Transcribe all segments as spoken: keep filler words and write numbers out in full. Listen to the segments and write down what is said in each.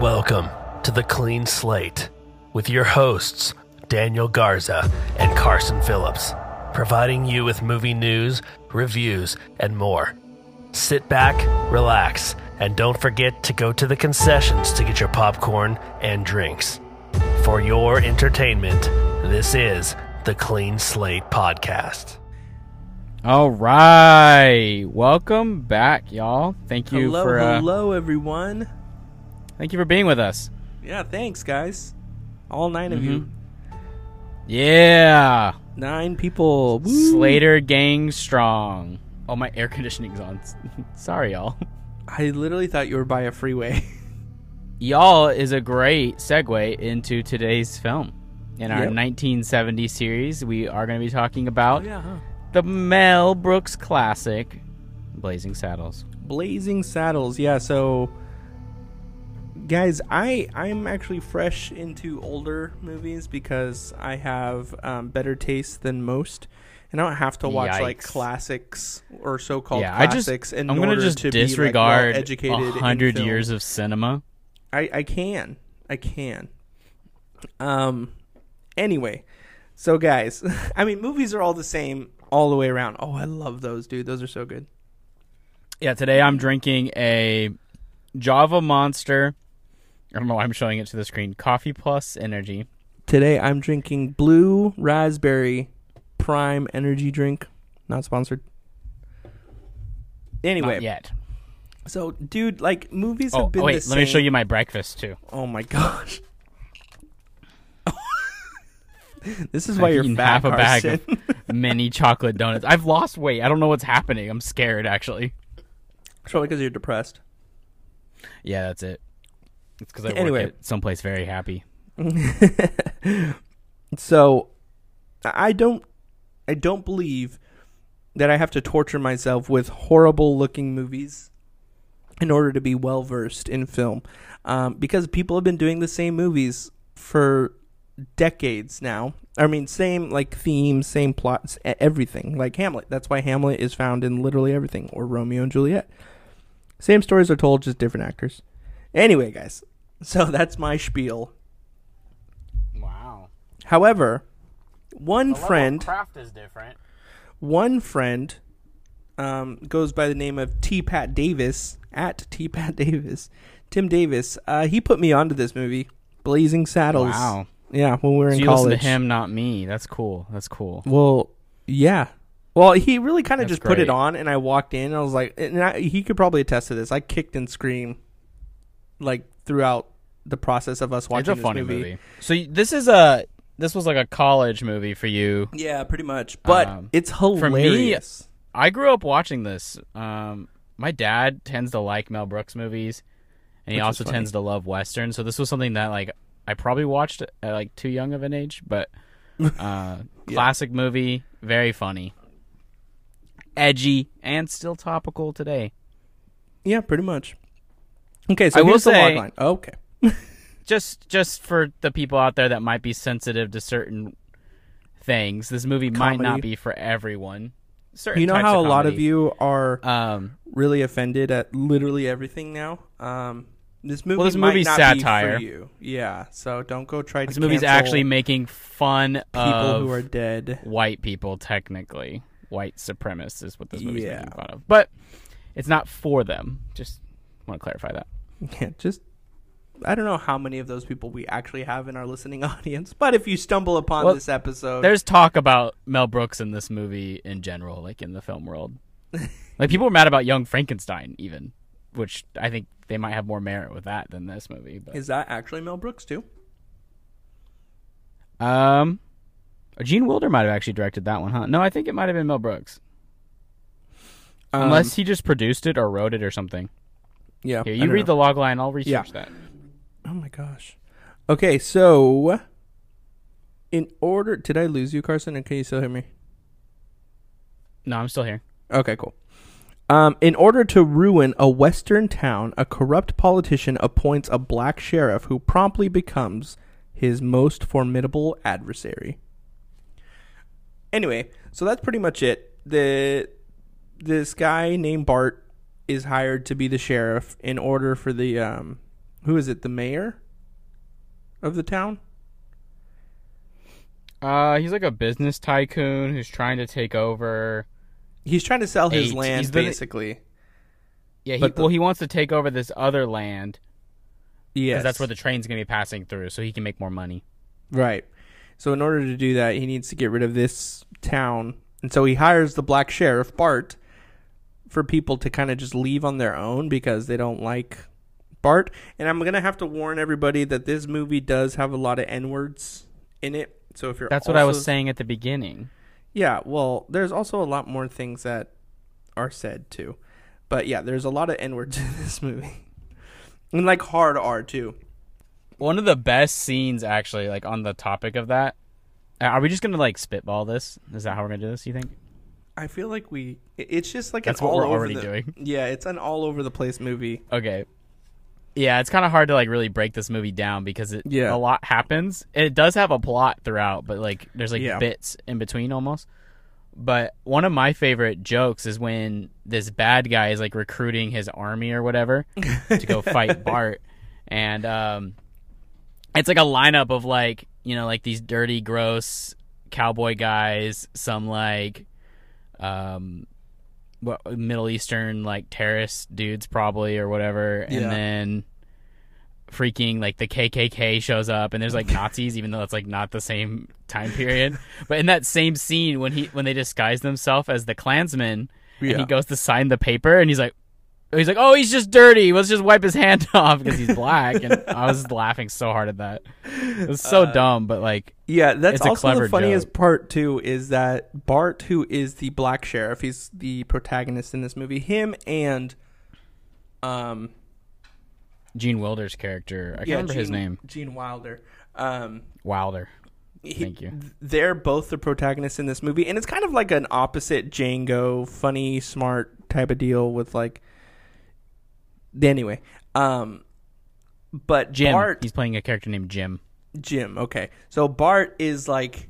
Welcome to The Clean Slate with your hosts, Daniel Garza and Carson Phillips, providing you with movie news, reviews, and more. Sit back, relax, and don't forget to go to the concessions to get your popcorn and drinks. For your entertainment, this is The Clean Slate Podcast. All right. Welcome back, y'all. Thank you hello, for... Uh, hello, everyone. Thank you for being with us. Yeah, thanks, guys. All nine mm-hmm. of you. Yeah. Nine people. Woo. Slater gang strong. Oh, my air conditioning's on. Sorry, y'all. I literally thought you were by a freeway. Y'all is a great segue into today's film. In our yep. nineteen seventy series, we are going to be talking about oh, yeah, huh. the Mel Brooks classic, Blazing Saddles. Blazing Saddles, yeah. So, guys, I, I'm actually fresh into older movies because I have um, better taste than most. And I don't have to watch Yikes. like classics or so-called yeah, classics. I just, in I'm going to just disregard like one hundred years of cinema. I, I can. I can. Um. Anyway, so guys, I mean, movies are all the same all the way around. Oh, I love those, dude. Those are so good. Yeah, today I'm drinking a Java Monster. I don't know why I'm showing it to the screen. Coffee Plus Energy. Today I'm drinking Blue Raspberry Prime energy drink, not sponsored. Anyway, not yet. So, dude, like movies oh, have been. Oh wait, the same. Let me show you my breakfast too. Oh my gosh, this is why I've you're fat, half a bag of mini chocolate donuts. I've lost weight. I don't know what's happening. I'm scared actually. It's probably because you're depressed. Yeah, that's it. It's because I anyway. work at someplace very happy. So, I don't. I don't believe that I have to torture myself with horrible-looking movies in order to be well-versed in film, um, because people have been doing the same movies for decades now. I mean, same like themes, same plots, everything. Like Hamlet. That's why Hamlet is found in literally everything, or Romeo and Juliet. Same stories are told, just different actors. Anyway, guys, so that's my spiel. Wow. However... One friend, craft is different. One friend um, goes by the name of T. Pat Davis, at T. Pat Davis, Tim Davis. Uh, he put me onto this movie, Blazing Saddles. Wow. Yeah, when we were so in you college. You listen to him, not me. That's cool. That's cool. Well, yeah. Well, he really kind of just great. put it on, and I walked in, and I was like, and I, he could probably attest to this. I kicked and screamed, like, throughout the process of us watching it's a this funny movie. movie. So this is a... This was like a college movie for you. Yeah, pretty much. But um, it's hilarious. For me, I grew up watching this. Um, my dad tends to like Mel Brooks movies, and he Which also tends to love Westerns. So this was something that like I probably watched at like too young of an age. But uh, yeah. classic movie, very funny, edgy, and still topical today. Yeah, pretty much. Okay, so I here's will say, the log line. Oh, okay. Just just for the people out there that might be sensitive to certain things, this movie comedy. might not be for everyone. Certain you know how a lot of you are um, really offended at literally everything now? Um, this movie well, this might movie's not satire. be for you. Yeah, so don't go try to This movie's actually making fun people of who are dead. White people, technically. White supremacists is what this movie's yeah. making fun of. But it's not for them. Just want to clarify that. Yeah, just... I don't know how many of those people we actually have in our listening audience, but if you stumble upon well, this episode... There's talk about Mel Brooks in this movie in general, like in the film world. Like people were mad about Young Frankenstein even, which I think they might have more merit with that than this movie. But. Is that actually Mel Brooks too? Um, Gene Wilder might have actually directed that one, huh? No, I think it might have been Mel Brooks. Um, Unless he just produced it or wrote it or something. Yeah. Here, you read know. the log line. I'll research yeah. that. Oh my gosh. Okay, so in order did I lose you, Carson, and can you still hear me? No, I'm still here. Okay, cool. Um, in order to ruin a Western town, a corrupt politician appoints a black sheriff who promptly becomes his most formidable adversary. Anyway, so that's pretty much it. The this guy named Bart is hired to be the sheriff in order for the um who is it? The mayor of the town? Uh, he's like a business tycoon who's trying to take over. He's trying to sell his eight. land, he's basically. Been, yeah, he, the, well, he wants to take over this other land. Yes. Because that's where the train's going to be passing through, so he can make more money. Right. So in order to do that, he needs to get rid of this town. And so he hires the black sheriff, Bart, for people to kind of just leave on their own because they don't like Bart. And I'm going to have to warn everybody that this movie does have a lot of N-words in it. So if you're That's also, what I was saying at the beginning. Yeah, well, there's also a lot more things that are said, too. But, yeah, there's a lot of N-words in this movie. And, like, hard R, too. One of the best scenes, actually, like, on the topic of that. Are we just going to, like, spitball this? Is that how we're going to do this, you think? I feel like we... It's just, like, That's an all over That's what we're already the, doing. Yeah, it's an all-over-the-place movie. Okay. Yeah, it's kind of hard to, like, really break this movie down because it yeah. a lot happens. It does have a plot throughout, but, like, there's, like, yeah. bits in between almost. But one of my favorite jokes is when this bad guy is, like, recruiting his army or whatever to go fight Bart. And um, it's, like, a lineup of, like, you know, like, these dirty, gross cowboy guys, some, like, um... Middle Eastern, like, terrorist dudes probably or whatever, and yeah. then freaking, like, the K K K shows up, and there's, like, Nazis, even though it's, like, not the same time period. But in that same scene, when he when they disguise themselves as the Klansmen, yeah. and he goes to sign the paper, and he's like, he's like, oh, he's just dirty. Let's just wipe his hand off because he's black. And I was laughing so hard at that. It was so uh, dumb, but, like, yeah, that's it's also a clever the funniest joke. Part too is that Bart, who is the black sheriff, he's the protagonist in this movie. Him and um, Gene Wilder's character. I can't yeah, remember Gene, his name. Gene Wilder. Um, Wilder. He, Thank you. They're both the protagonists in this movie, and it's kind of like an opposite Django, funny, smart type of deal with, like. Anyway, um, but Jim, Bart, he's playing a character named Jim. Jim, okay. So Bart is like,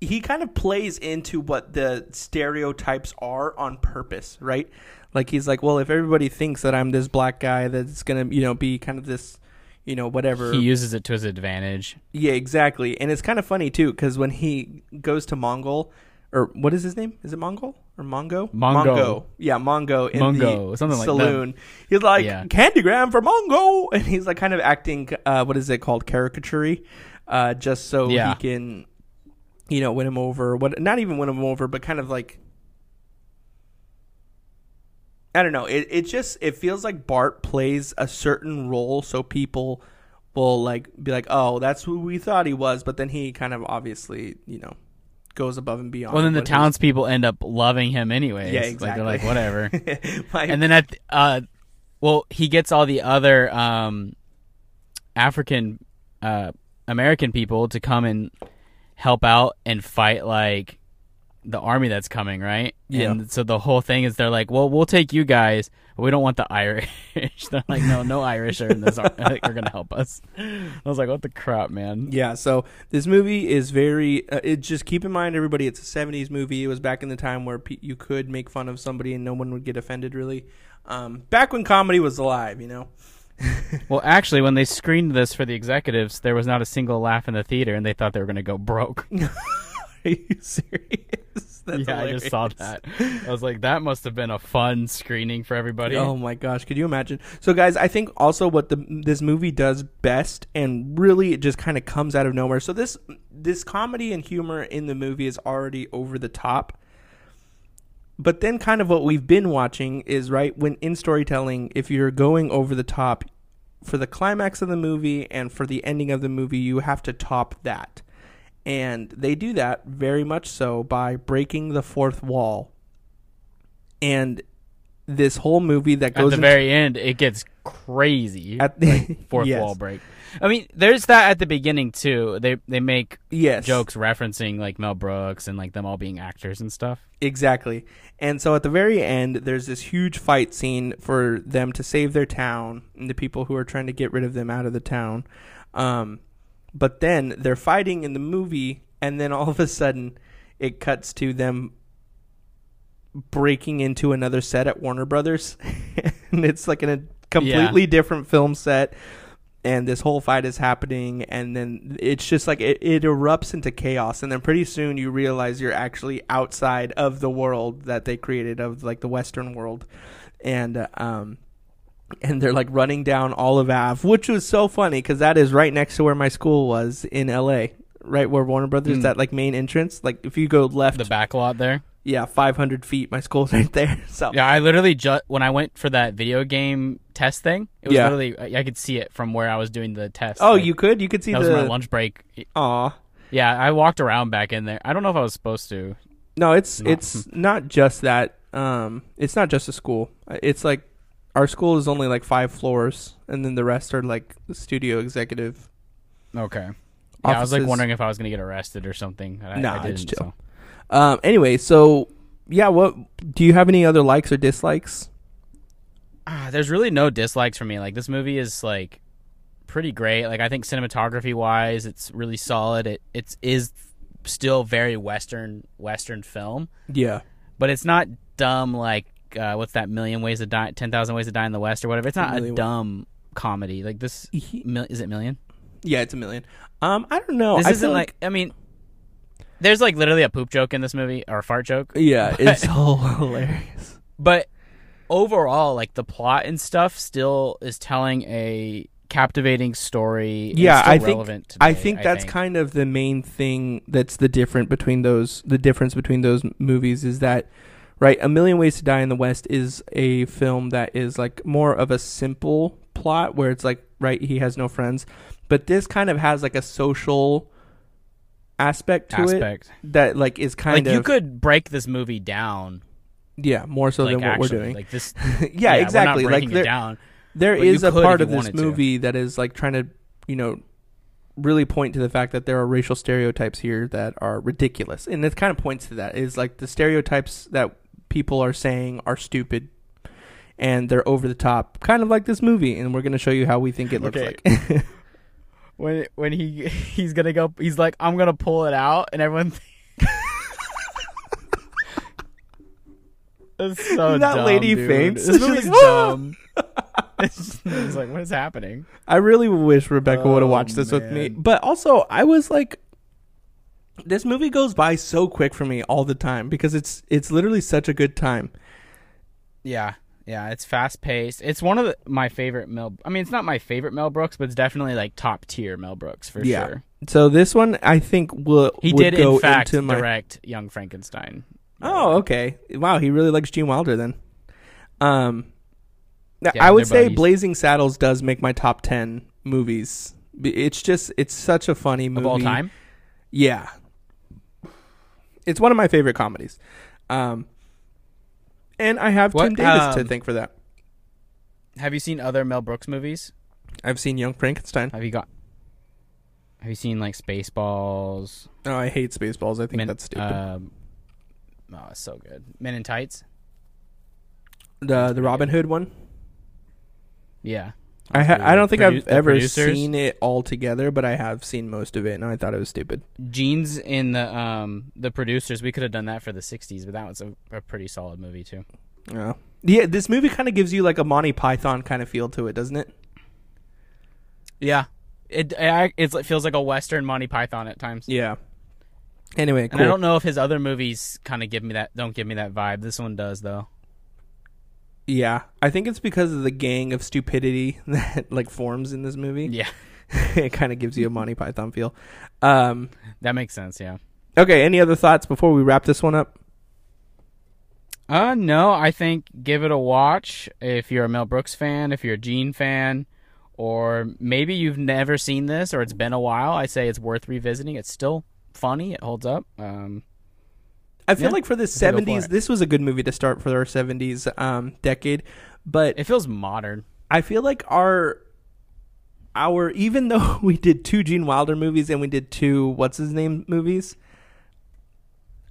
he kind of plays into what the stereotypes are on purpose, right? Like, he's like, well, if everybody thinks that I'm this black guy, that's going to, you know, be kind of this, you know, whatever. He uses it to his advantage. Yeah, exactly. And it's kind of funny, too, because when he goes to Mongo, or what is his name? Is it Mongo? Or Mongo? Mongo. Mongo. Yeah, Mongo in Mongo, the something like saloon. That. He's like, yeah. Candygram for Mongo. And he's like kind of acting, uh, what is it called? Caricature-y, uh, just so yeah. he can, you know, win him over. What? Not even win him over, but kind of like, I don't know. It, it just, it feels like Bart plays a certain role so people will like be like, oh, that's who we thought he was. But then he kind of obviously, you know. Goes above and beyond. Well, then the townspeople end up loving him anyways. Yeah, exactly. Like, they're like, whatever. like, and then at, the, uh, well, he gets all the other um, African uh, American people to come and help out and fight like the army that's coming, right? Yeah. And so the whole thing is, they're like, well, we'll take you guys, but we don't want the Irish. They're like, no, no Irish are in this. Ar- You're gonna help us. I was like, what the crap, man? Yeah. So this movie is very. Uh, it just keep in mind, everybody. It's a seventies movie. It was back in the time where pe- you could make fun of somebody and no one would get offended, really. Um, back when comedy was alive, you know. Well, actually, when they screened this for the executives, there was not a single laugh in the theater, and they thought they were gonna go broke. Are you serious? That's yeah, hilarious. I just saw that. I was like, that must have been a fun screening for everybody. Oh, my gosh. Could you imagine? So, guys, I think also what the this movie does best, and really it just kind of comes out of nowhere. So this this comedy and humor in the movie is already over the top. But then kind of what we've been watching is, right, when in storytelling, if you're going over the top for the climax of the movie and for the ending of the movie, you have to top that. And they do that very much so by breaking the fourth wall. And this whole movie that goes... At the very end, it gets crazy. At the like, fourth yes. wall break. I mean, there's that at the beginning, too. They they make yes. jokes referencing, like, Mel Brooks and, like, them all being actors and stuff. Exactly. And so at the very end, there's this huge fight scene for them to save their town and the people who are trying to get rid of them out of the town. Um... But then they're fighting in the movie, and then all of a sudden it cuts to them breaking into another set at Warner Brothers. And it's like an completely yeah. different film set, and this whole fight is happening, and then it's just like it, it erupts into chaos, and then pretty soon you realize you're actually outside of the world that they created, of like the Western world, and um and they're like running down Olive Ave, which was so funny because that is right next to where my school was in L A, right where Warner Brothers, mm. that like main entrance, like if you go left, the back lot there. Yeah, five hundred feet. My school's right there. So yeah, I literally just when I went for that video game test thing, it was yeah. literally I could see it from where I was doing the test. Oh, like, you could, you could see that the... was my lunch break. Aw, yeah, I walked around back in there. I don't know if I was supposed to. No, it's no. it's not just that. Um, it's not just a school. It's like our school is only like five floors, and then the rest are like studio executive. Okay. Yeah, I was like wondering if I was gonna get arrested or something. No, nah, it's chill. So. Um, anyway, so yeah, what do you have any other likes or dislikes? Ah, there's really no dislikes for me. Like this movie is like pretty great. Like I think cinematography wise, it's really solid. It it's is still very Western Western film. Yeah, but it's not dumb like uh, what's that Million Ways to Die, Ten Thousand Ways to Die in the West or whatever. It's not a, a dumb comedy like this. Mil- is it Million? Yeah, it's a million. Um, I don't know. This I isn't like, like I mean. There's like literally a poop joke in this movie or a fart joke. Yeah, but it's all hilarious. But overall, like the plot and stuff still is telling a captivating story. Yeah, it's still I relevant think today, I think that's I think. kind of the main thing that's the different between those the difference between those movies is that right, A Million Ways to Die in the West is a film that is like more of a simple plot where it's like right, he has no friends, but this kind of has like a social aspect to aspect. it that like is kind like of you could break this movie down yeah more so like than what actually, we're doing like this yeah, yeah exactly like there, down, there is a part of this movie to. that is like trying to you know really point to the fact that there are racial stereotypes here that are ridiculous, and it kind of points to that is like the stereotypes that people are saying are stupid and they're over the top, kind of like this movie, and we're going to show you how we think it looks okay. like When when he he's gonna go, he's like, I'm gonna pull it out, and everyone. That's so that dumb. That lady dude. faints. This movie's dumb. It's, just, it's like, what is happening? I really wish Rebecca oh, would have watched this man. with me, but also I was like, this movie goes by so quick for me all the time because it's it's literally such a good time. Yeah. Yeah, it's fast-paced. It's one of the, my favorite Mel... I mean, it's not my favorite Mel Brooks, but it's definitely, like, top-tier Mel Brooks, for yeah. sure. So this one, I think, will He would did, go in fact, into my... direct Young Frankenstein. Oh, okay. Wow, he really likes Gene Wilder, then. Um, yeah, I would say buddies. Blazing Saddles does make my top ten movies. It's just... It's such a funny movie. Of all time? Yeah. It's one of my favorite comedies. Um... And I have what, Tim Davis um, to thank for that. Have you seen other Mel Brooks movies? I've seen Young Frankenstein. Have you got? Have you seen like Spaceballs? Oh, I hate Spaceballs. I think Men, that's stupid. Um, oh, it's so good. Men in Tights. The the Robin Hood one. Yeah, I ha- I don't think Produ- I've ever producers. seen it all together, but I have seen most of it, and I thought it was stupid. Gene's in the um the producers. We could have done that for the sixties, but that was a, a pretty solid movie too. Yeah, yeah. This movie kind of gives you like a Monty Python kind of feel to it, doesn't it? Yeah, it I, it's, it feels like a Western Monty Python at times. Yeah. Anyway, cool. And I don't know if his other movies kind of give me that don't give me that vibe. This one does though. Yeah, I think it's because of the gang of stupidity that like forms in this movie. Yeah. It kind of gives you a Monty Python feel. Um, that makes sense, yeah. Okay, any other thoughts before we wrap this one up? Uh, no, I think give it a watch if you're a Mel Brooks fan, if you're a Gene fan, or maybe you've never seen this or it's been a while. I say it's worth revisiting. It's still funny. It holds up. Um I feel yeah, like for the seventies, this was a good movie to start for our seventies um, decade, but it feels modern. I feel like our, our even though we did two Gene Wilder movies and we did two what's his name movies,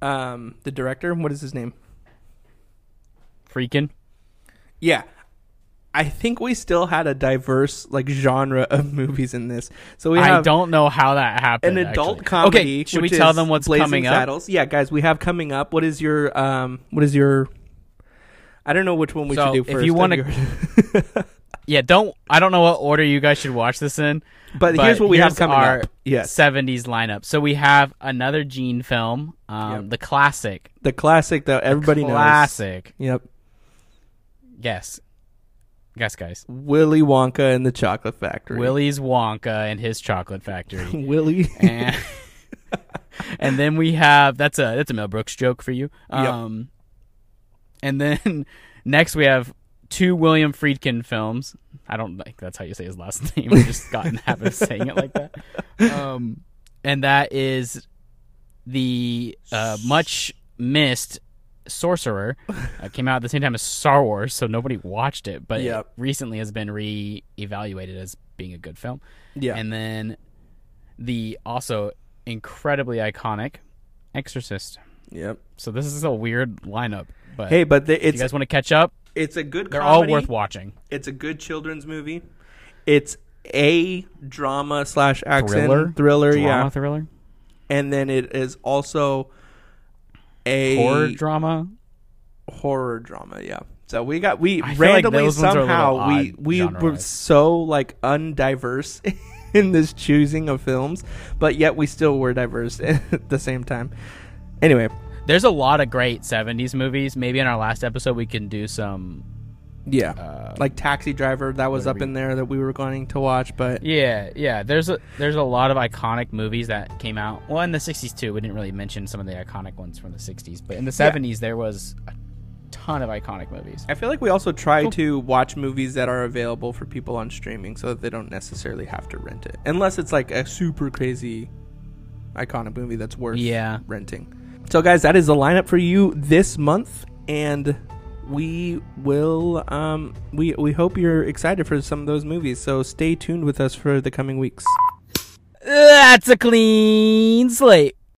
um, the director, what is his name? Friedkin. Yeah, I think we still had a diverse like genre of movies in this. So we have I don't know how that happened. An adult actually. comedy. Okay, should we tell them what's Blazing coming Saddles. up? Yeah, guys, we have coming up. What is your um? What is your? I don't know which one we so should do first. If you want to, Yeah, don't I don't know what order you guys should watch this in. But, but here's what we here's have coming our up. Yes. seventies lineup. So we have another Gene film, um, yep. the classic. The classic that everybody the classic. knows. Classic. Yep. Guess. Guess, guys. Willy Wonka and the Chocolate Factory. Willy's Wonka and his Chocolate Factory. Willy. And, and then we have that's a that's a Mel Brooks joke for you. Um, yep. And then next we have two William Friedkin films. I don't like that's how you say his last name. I just got in the habit of saying it like that. Um, and that is the uh, much missed Sorcerer. Uh, came out at the same time as Star Wars, so nobody watched it, but yep. it recently has been re-evaluated as being a good film. Yeah. And then the also incredibly iconic Exorcist. Yep. So this is a weird lineup. But hey, but the, it's, if you guys want to catch up? It's a good They're comedy. All worth watching. It's a good children's movie. It's a drama slash action. Thriller. Thriller, drama, yeah. thriller. And then it is also a... Horror drama? Horror drama, yeah. So we got... We I randomly like somehow... We, we were so, like, undiverse in this choosing of films, but yet we still were diverse at the same time. Anyway... There's a lot of great seventies movies. Maybe in our last episode we can do some... Yeah. Uh, like Taxi Driver, that was up we, in there that we were going to watch, but... Yeah, yeah. There's a, there's a lot of iconic movies that came out. Well, in the sixties, too. We didn't really mention some of the iconic ones from the sixties, but in the seventies, yeah. there was a ton of iconic movies. I feel like we also try cool. to watch movies that are available for people on streaming so that they don't necessarily have to rent it. Unless it's like a super crazy iconic movie that's worth yeah. renting. So, guys, that is the lineup for you this month, and we will um, we we hope you're excited for some of those movies. So stay tuned with us for the coming weeks. That's a clean slate.